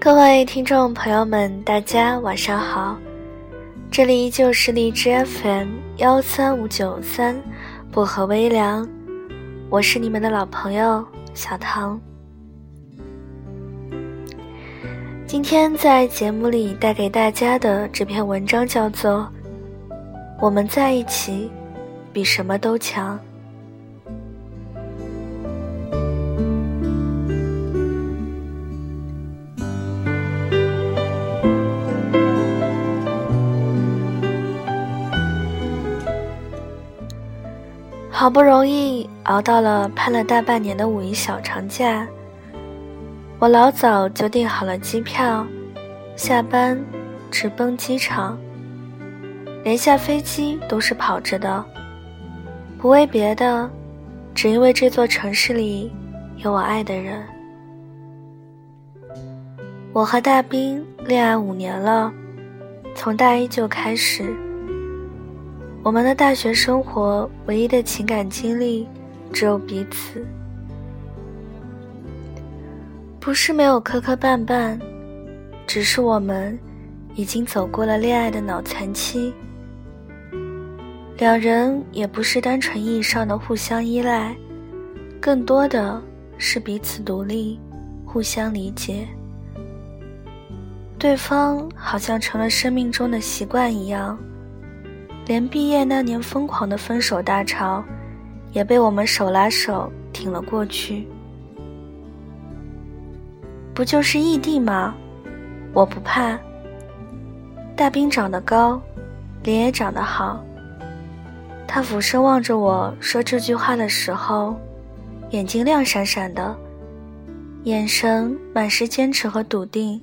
各位听众朋友们，大家晚上好，这里依旧是荔枝 FM13593 薄荷微凉，我是你们的老朋友小唐。今天在节目里带给大家的这篇文章叫做《我们在一起比什么都强》。好不容易熬到了盼了大半年的五一小长假，我老早就订好了机票，下班直奔机场，连下飞机都是跑着的，不为别的，只因为这座城市里有我爱的人。我和大兵恋爱5年了，从大一就开始，我们的大学生活唯一的情感经历只有彼此，不是没有磕磕绊绊，只是我们已经走过了恋爱的脑残期，两人也不是单纯意义上的互相依赖，更多的是彼此独立，互相理解，对方好像成了生命中的习惯一样，连毕业那年疯狂的分手大潮也被我们手拉手挺了过去。不就是异地吗？我不怕。大兵长得高，脸也长得好，他俯身望着我说这句话的时候，眼睛亮闪闪的，眼神满是坚持和笃定，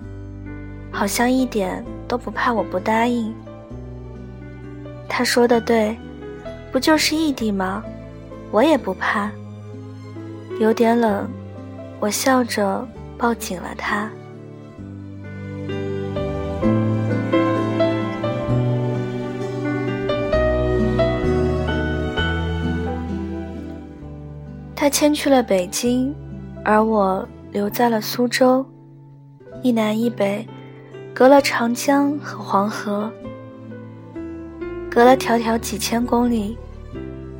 好像一点都不怕我不答应。他说的对，不就是异地吗？我也不怕。有点冷，我笑着抱紧了他。他迁去了北京，而我留在了苏州，一南一北，隔了长江和黄河，隔了迢迢几千公里，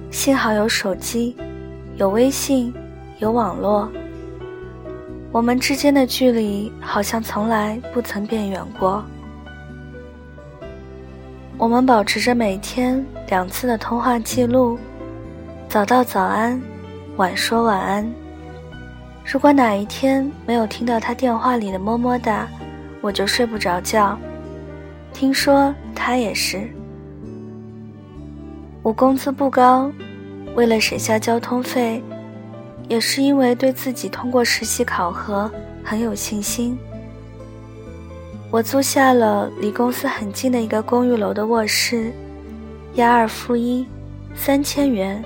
幸好有手机，有微信，有网络，我们之间的距离好像从来不曾变远过。我们保持着每天2次的通话记录，早到早安，晚说晚安。如果哪一天没有听到他电话里的么么哒，我就睡不着觉，听说他也是。我工资不高，为了省下交通费，也是因为对自己通过实习考核很有信心，我租下了离公司很近的一个公寓楼的卧室，押二付一，3000元。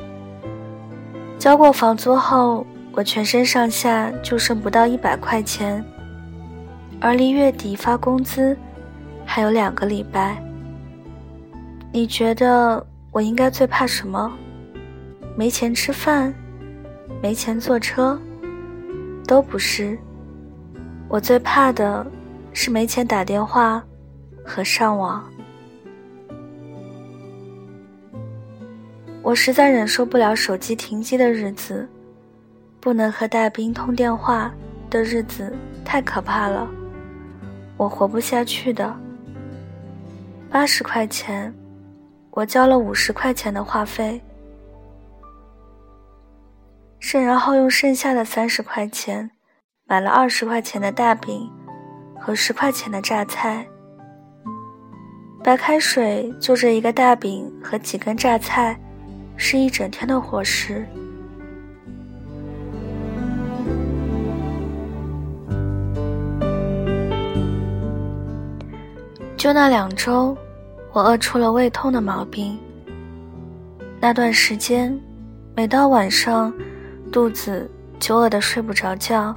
交过房租后，我全身上下就剩不到100块钱，而离月底发工资还有2个礼拜。你觉得我应该最怕什么？没钱吃饭，没钱坐车，都不是。我最怕的是没钱打电话和上网。我实在忍受不了手机停机的日子，不能和大兵通电话的日子太可怕了，我活不下去的。80块钱，我交了50块钱的话费，然后用剩下的30块钱买了20块钱的大饼和10块钱的榨菜。白开水就这一个大饼和几根榨菜，是一整天的伙食。就那2周，我饿出了胃痛的毛病。那段时间，每到晚上，肚子就饿得睡不着觉，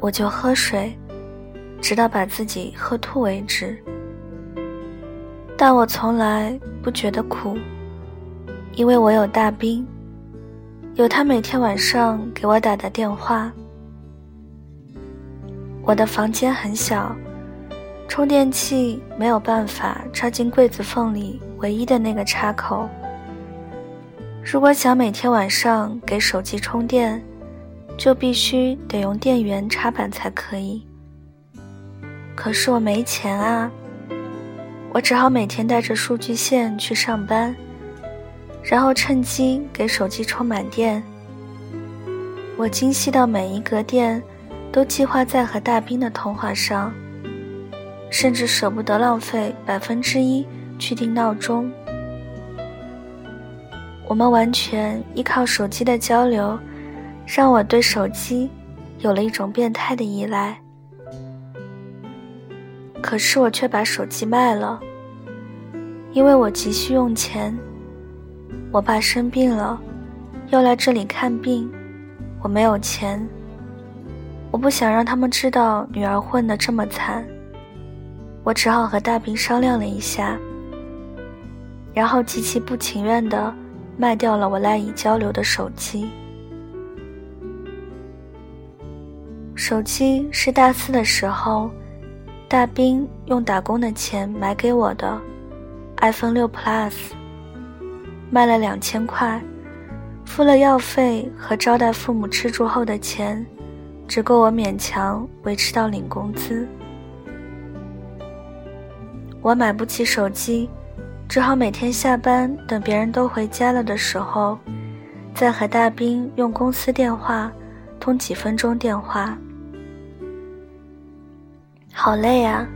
我就喝水，直到把自己喝吐为止。但我从来不觉得苦，因为我有大兵，有他每天晚上给我打的电话。我的房间很小，充电器没有办法插进柜子缝里唯一的那个插口。如果想每天晚上给手机充电，就必须得用电源插板才可以。可是我没钱啊，我只好每天带着数据线去上班，然后趁机给手机充满电。我精细到每一格电都计划在和大兵的通话上，甚至舍不得浪费1%去定闹钟。我们完全依靠手机的交流，让我对手机有了一种变态的依赖。可是我却把手机卖了，因为我急需用钱。我爸生病了，要来这里看病，我没有钱。我不想让他们知道女儿混得这么惨，我只好和大兵商量了一下，然后极其不情愿地卖掉了我赖以交流的手机。手机是大4的时候，大兵用打工的钱买给我的 iPhone 6 Plus， 卖了2000块，付了药费和招待父母吃住后的钱，只够我勉强维持到领工资。我买不起手机，只好每天下班等别人都回家了的时候，再和大兵用公司电话通几分钟电话。好累啊，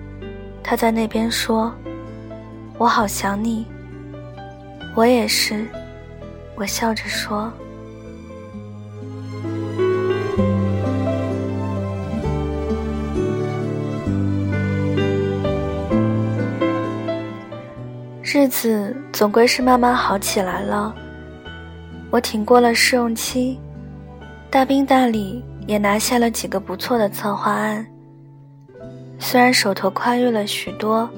他在那边说，我好想你。我也是，我笑着说。日子总归是慢慢好起来了，我挺过了试用期，大兵大理也拿下了几个不错的策划案。虽然手头宽裕了许多，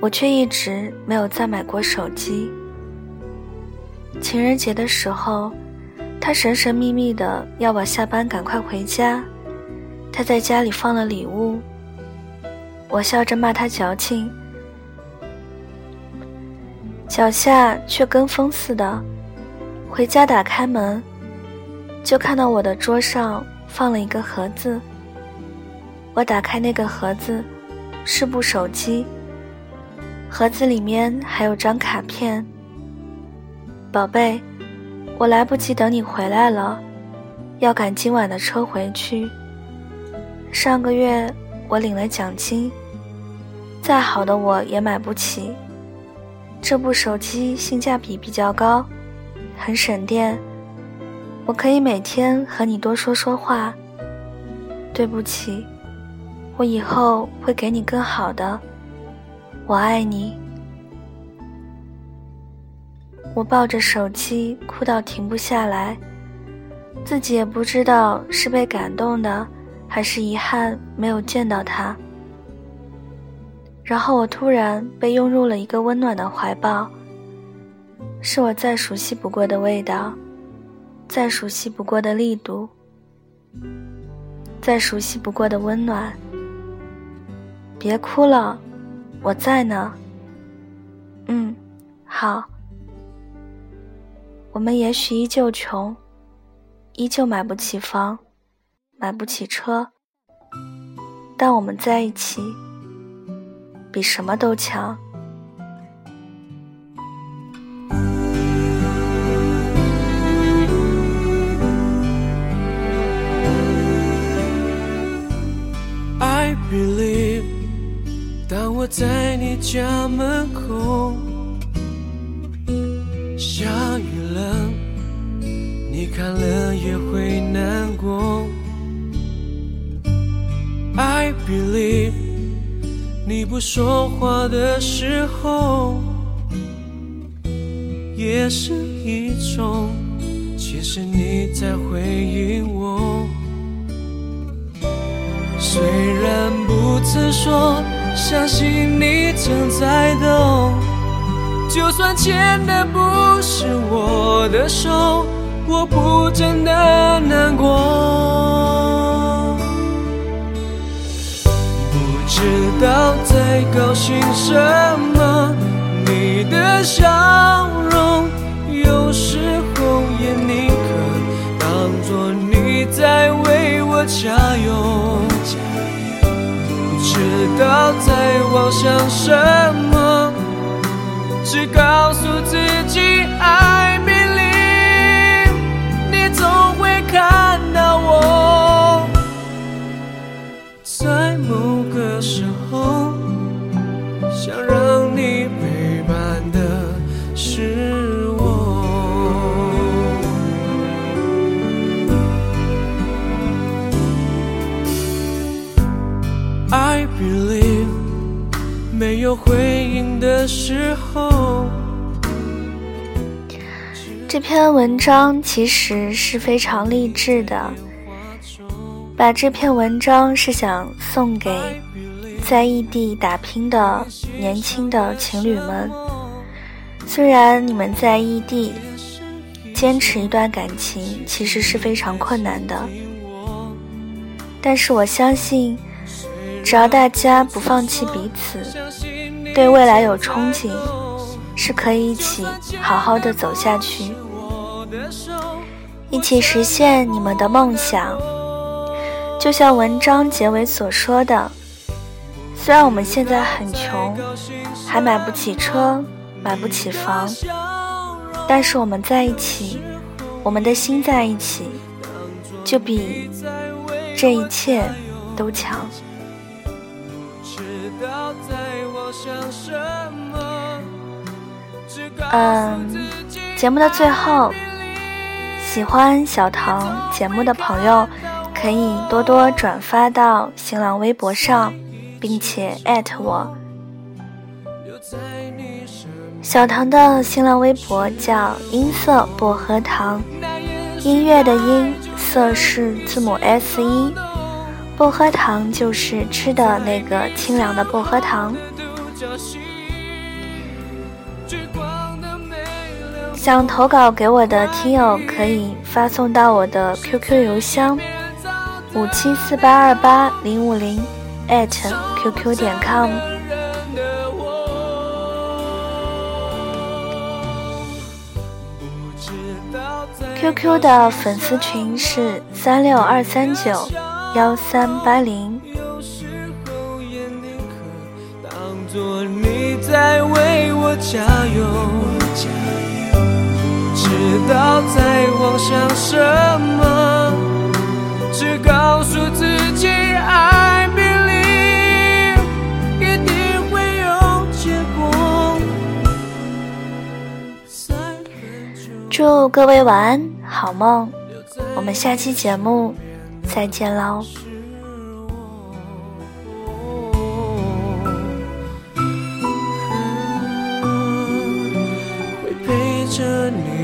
我却一直没有再买过手机。情人节的时候，他神神秘秘的要我下班赶快回家，他在家里放了礼物，我笑着骂他矫情，脚下却跟风似的。回家打开门，就看到我的桌上放了一个盒子。我打开那个盒子，是部手机，盒子里面还有张卡片。宝贝，我来不及等你回来了，要赶今晚的车回去。上个月我领了奖金，再好的我也买不起。这部手机性价比比较高，很省电，我可以每天和你多说说话。对不起，我以后会给你更好的，我爱你。我抱着手机哭到停不下来，自己也不知道是被感动的，还是遗憾没有见到他。然后我突然被拥入了一个温暖的怀抱，是我再熟悉不过的味道，再熟悉不过的力度，再熟悉不过的温暖。别哭了，我在呢。好。我们也许依旧穷，依旧买不起房，买不起车，但我们在一起比什么都强。I believe， 当我在你家门口，下雨了，你看了也会难过。I believe。你不说话的时候也是一种，其实你在回应我。虽然不曾说，相信你正在懂，就算牵的不是我的手，我不真的难过。不知道在高兴什么，你的笑容有时候也宁可当作你在为我加油。不知道在妄想什么，只告诉自己爱面临，你总会看到我在某个时候想让你陪伴的是我。 I believe 没有回应的时候。这篇文章其实是非常励志的，把这篇文章是想送给在异地打拼的年轻的情侣们。虽然你们在异地坚持一段感情其实是非常困难的，但是我相信只要大家不放弃彼此，对未来有憧憬，是可以一起好好的走下去，一起实现你们的梦想。就像文章结尾所说的，虽然我们现在很穷，还买不起车，买不起房，但是我们在一起，我们的心在一起，就比这一切都强。节目的最后，喜欢小唐节目的朋友可以多多转发到新浪微博上，并且@我。小唐的新浪微博叫音色薄荷糖，音乐的音，色是字母 S1， 薄荷糖就是吃的那个清凉的薄荷糖。想投稿给我的听友可以发送到我的 QQ 邮箱574828050 @qq.com。 QQ 的粉丝群是362391380。你在为我加油，不知道在妄想什么，只告诉自己 I believe 一定会有结果。祝各位晚安，好梦，我们下期节目再见喽。会陪着你